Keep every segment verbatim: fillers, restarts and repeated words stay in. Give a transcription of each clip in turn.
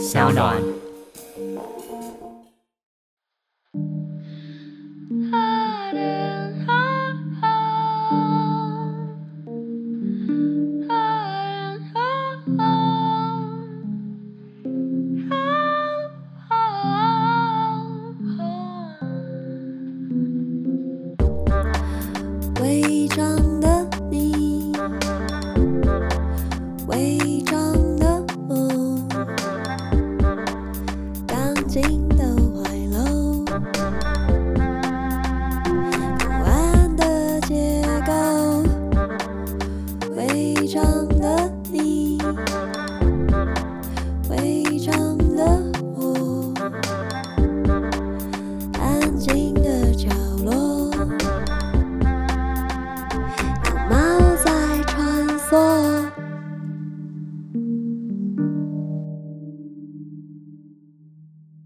小暖。伪装的你，伪装的我，钢筋的怀楼，不安的结构。伪装的你，伪装的我，安静的角落。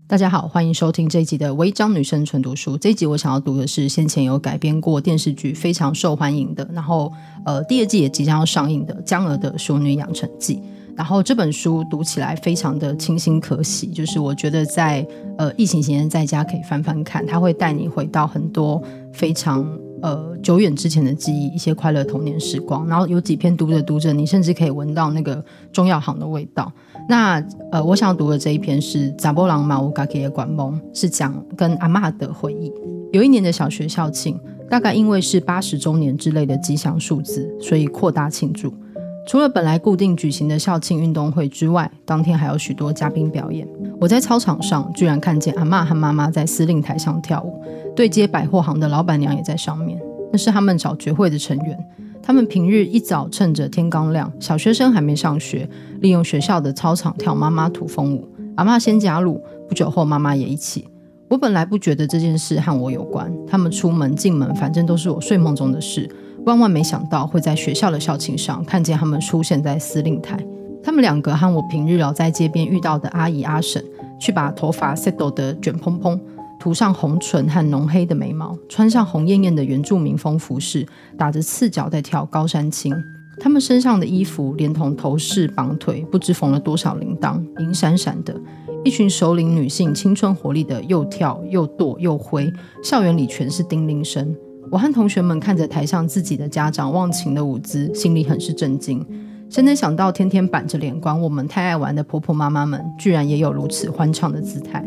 大家好，欢迎收听这一集的违章女生纯读书。这一集我想要读的是先前有改编过电视剧非常受欢迎的，然后呃第二季也即将要上映的江儿的《熟女养成记》。然后这本书读起来非常的清新可喜，就是我觉得在呃疫情期间在家可以翻翻看，它会带你回到很多非常呃久远之前的记忆，一些快乐童年时光。然后有几篇读着读着，你甚至可以闻到那个中药行的味道。那呃，我想要读的这一篇是《查某人嘛有家己的願望》，是讲跟阿嬷的回忆。有一年的小学校庆，大概因为是八十周年之类的吉祥数字，所以扩大庆祝。除了本来固定举行的校庆运动会之外，当天还有许多嘉宾表演。我在操场上居然看见阿嬷和妈妈在司令台上跳舞，对街百货行的老板娘也在上面。那是他们早学会的成员。他们平日一早趁着天刚亮，小学生还没上学，利用学校的操场跳妈妈土风舞。阿嬷先加入，不久后妈妈也一起。我本来不觉得这件事和我有关，他们出门进门反正都是我睡梦中的事，万万没想到会在学校的校庆上看见他们出现在司令台。他们两个和我平日老在街边遇到的阿姨阿婶，去把头发 settle 的卷蓬蓬，涂上红唇和浓黑的眉毛，穿上红艳艳的原住民风服饰，打着赤脚在跳高山青。他们身上的衣服连同头饰绑腿，不知缝了多少铃铛，银闪闪的。一群首领女性青春活力的又跳又跺又挥，校园里全是叮铃声。我和同学们看着台上自己的家长忘情的舞姿，心里很是震惊。现在想到天天板着脸管我们太爱玩的婆婆妈妈们，居然也有如此欢畅的姿态。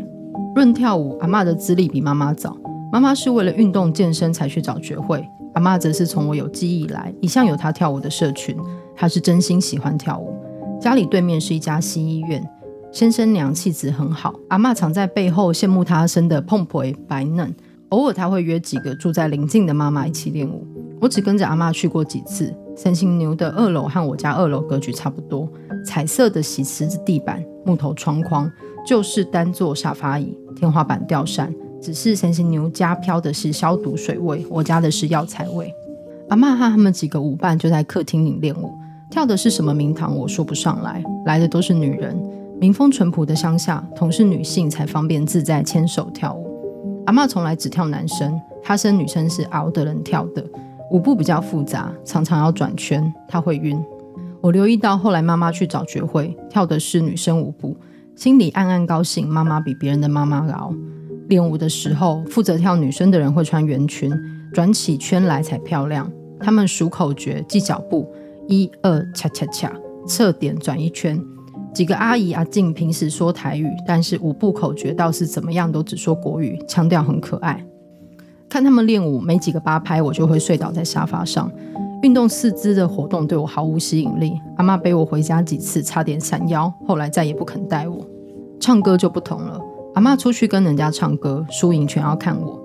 论跳舞，阿嬷的资历比妈妈早，妈妈是为了运动健身才去找学会，阿嬷则是从我有记忆以来一向有她跳舞的社群，她是真心喜欢跳舞。家里对面是一家西医院，先生娘气质很好，阿嬷常在背后羡慕她生的蓬勃白嫩，偶尔她会约几个住在邻近的妈妈一起练舞。我只跟着阿嬷去过几次，三星牛的二楼和我家二楼格局差不多，彩色的洗瓷子地板，木头窗框，就是单座沙发椅，天花板吊扇，只是三星牛家飘的是消毒水味，我家的是药材味。阿嬷和他们几个舞伴就在客厅里练舞，跳的是什么名堂我说不上来，来的都是女人。民风淳朴的乡下，同是女性才方便自在牵手跳舞。阿嬷从来只跳男生，她生女生是熬的人跳的，舞步比较复杂，常常要转圈，她会晕。我留意到后来妈妈去找学会，跳的是女生舞步，心里暗暗高兴，妈妈比别人的妈妈高。练舞的时候，负责跳女生的人会穿圆裙，转起圈来才漂亮。他们数口诀，记脚步，一二恰恰恰，侧点转一圈。几个阿姨阿静平时说台语，但是舞步口诀倒是怎么样都只说国语，腔调很可爱。看他们练舞，没几个八拍我就会睡倒在沙发上。运动四肢的活动对我毫无吸引力，阿妈背我回家几次差点闪腰，后来再也不肯带我。唱歌就不同了，阿妈出去跟人家唱歌，输赢全要看我。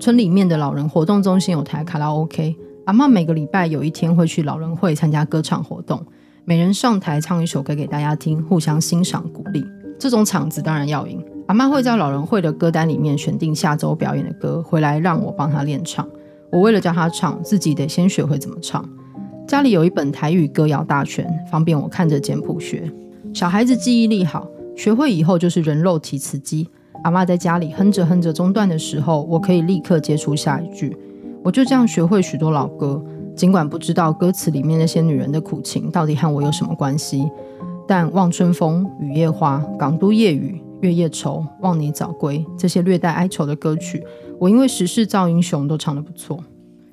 村里面的老人活动中心有台卡拉 OK， 阿妈每个礼拜有一天会去老人会参加歌唱活动，每人上台唱一首歌给大家听，互相欣赏鼓励。这种场子当然要赢，阿妈会在老人会的歌单里面选定下周表演的歌回来让我帮她练唱。我为了教他唱，自己得先学会怎么唱。家里有一本台语歌谣大全，方便我看着简谱学。小孩子记忆力好，学会以后就是人肉提词机。阿嬷在家里哼着哼着中断的时候，我可以立刻接出下一句。我就这样学会许多老歌，尽管不知道歌词里面那些女人的苦情到底和我有什么关系。但望春风、雨夜花、港都夜雨、月夜愁、望你早归这些略带哀愁的歌曲，我因为时势造英雄都唱得不错。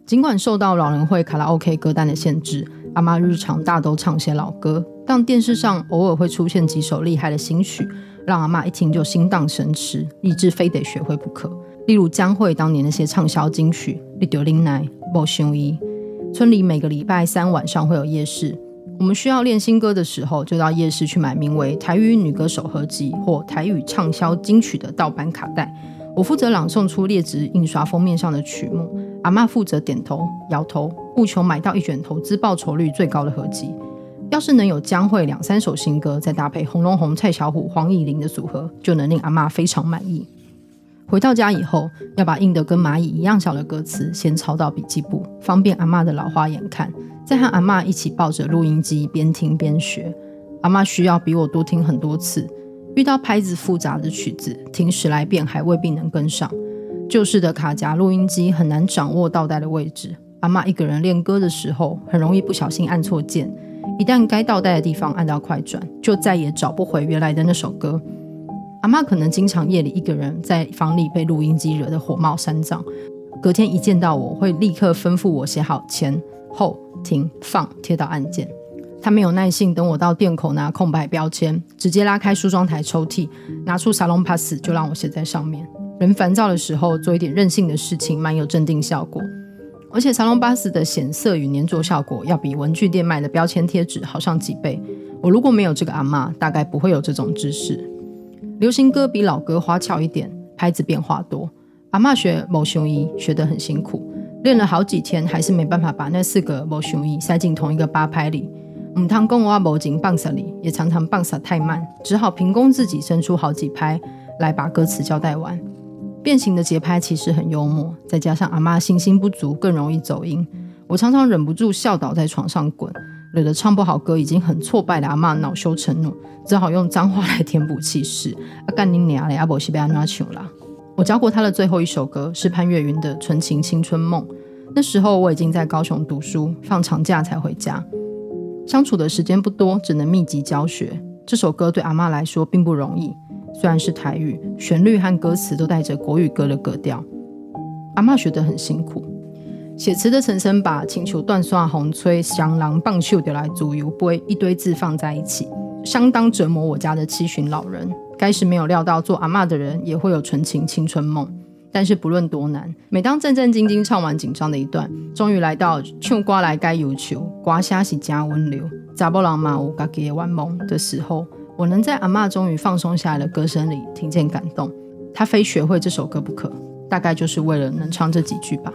尽管受到老人会卡拉 OK 歌单的限制，阿妈日常大都唱些老歌，但电视上偶尔会出现几首厉害的新曲，让阿妈一听就心荡神驰，立志非得学会不可。例如江蕙当年那些畅销金曲，你就忍耐没想伊。村里每个礼拜三晚上会有夜市，我们需要练新歌的时候，就到夜市去买名为台语女歌手合集或台语畅销金曲的盗版卡带。我负责朗诵出劣质印刷封面上的曲目，阿嬷负责点头摇头，务求买到一卷投资报酬率最高的合集。要是能有江蕙两三首新歌，再搭配洪荣宏、蔡小虎、黄乙玲的组合，就能令阿嬷非常满意。回到家以后，要把印得跟蚂蚁一样小的歌词先抄到笔记簿，方便阿嬷的老花眼看，再和阿嬷一起抱着录音机边听边学。阿嬷需要比我多听很多次，遇到拍子复杂的曲子，听十来遍还未必能跟上。旧式的卡夹录音机很难掌握倒带的位置，阿嬷一个人练歌的时候，很容易不小心按错键，一旦该倒带的地方按到快转，就再也找不回原来的那首歌。阿嬷可能经常夜里一个人在房里被录音机惹得火冒三丈，隔天一见到我会立刻吩咐我写好前后停放贴到按键。她没有耐性等我到店口拿空白标签，直接拉开梳妆台抽屉，拿出沙龙 pass 就让我写在上面。人烦躁的时候做一点任性的事情，蛮有镇定效果。而且沙龙 pass 的显色与粘着效果要比文具店卖的标签贴纸好上几倍，我如果没有这个阿嬷，大概不会有这种知识。流行歌比老歌花俏一点，拍子变化多。阿嬷学某雄一学得很辛苦，练了好几天还是没办法把那四个某雄一塞进同一个八拍里。唔通讲我无情放杀你，也常常放杀太慢，只好凭空自己生出好几拍来把歌词交代完。变形的节拍其实很幽默，再加上阿嬷信心不足，更容易走音。我常常忍不住笑倒在床上滚，惹得唱不好歌已经很挫败的阿嬷恼羞成怒，只好用脏话来填补气势。啊干你娘嘞，啊不是要怎么唱啦？我教过她的最后一首歌是潘越云的《纯情青春梦》，那时候我已经在高雄读书，放长假才回家，相处的时间不多，只能密集教学。这首歌对阿嬷来说并不容易，虽然是台语，旋律和歌词都带着国语歌的格调，阿嬷学得很辛苦。写词的陈生把请求断刷红吹香狼棒秀就来煮油杯一堆字放在一起，相当折磨我家的七旬老人。该是没有料到做阿嬷的人也会有纯情青春梦，但是不论多难，每当战战兢兢唱完紧张的一段，终于来到唱歌来改要求，歌声是真温柔，查某人嘛有家己的愿望的时候，我能在阿嬷终于放松下来的歌声里听见感动。她非学会这首歌不可，大概就是为了能唱这几句吧。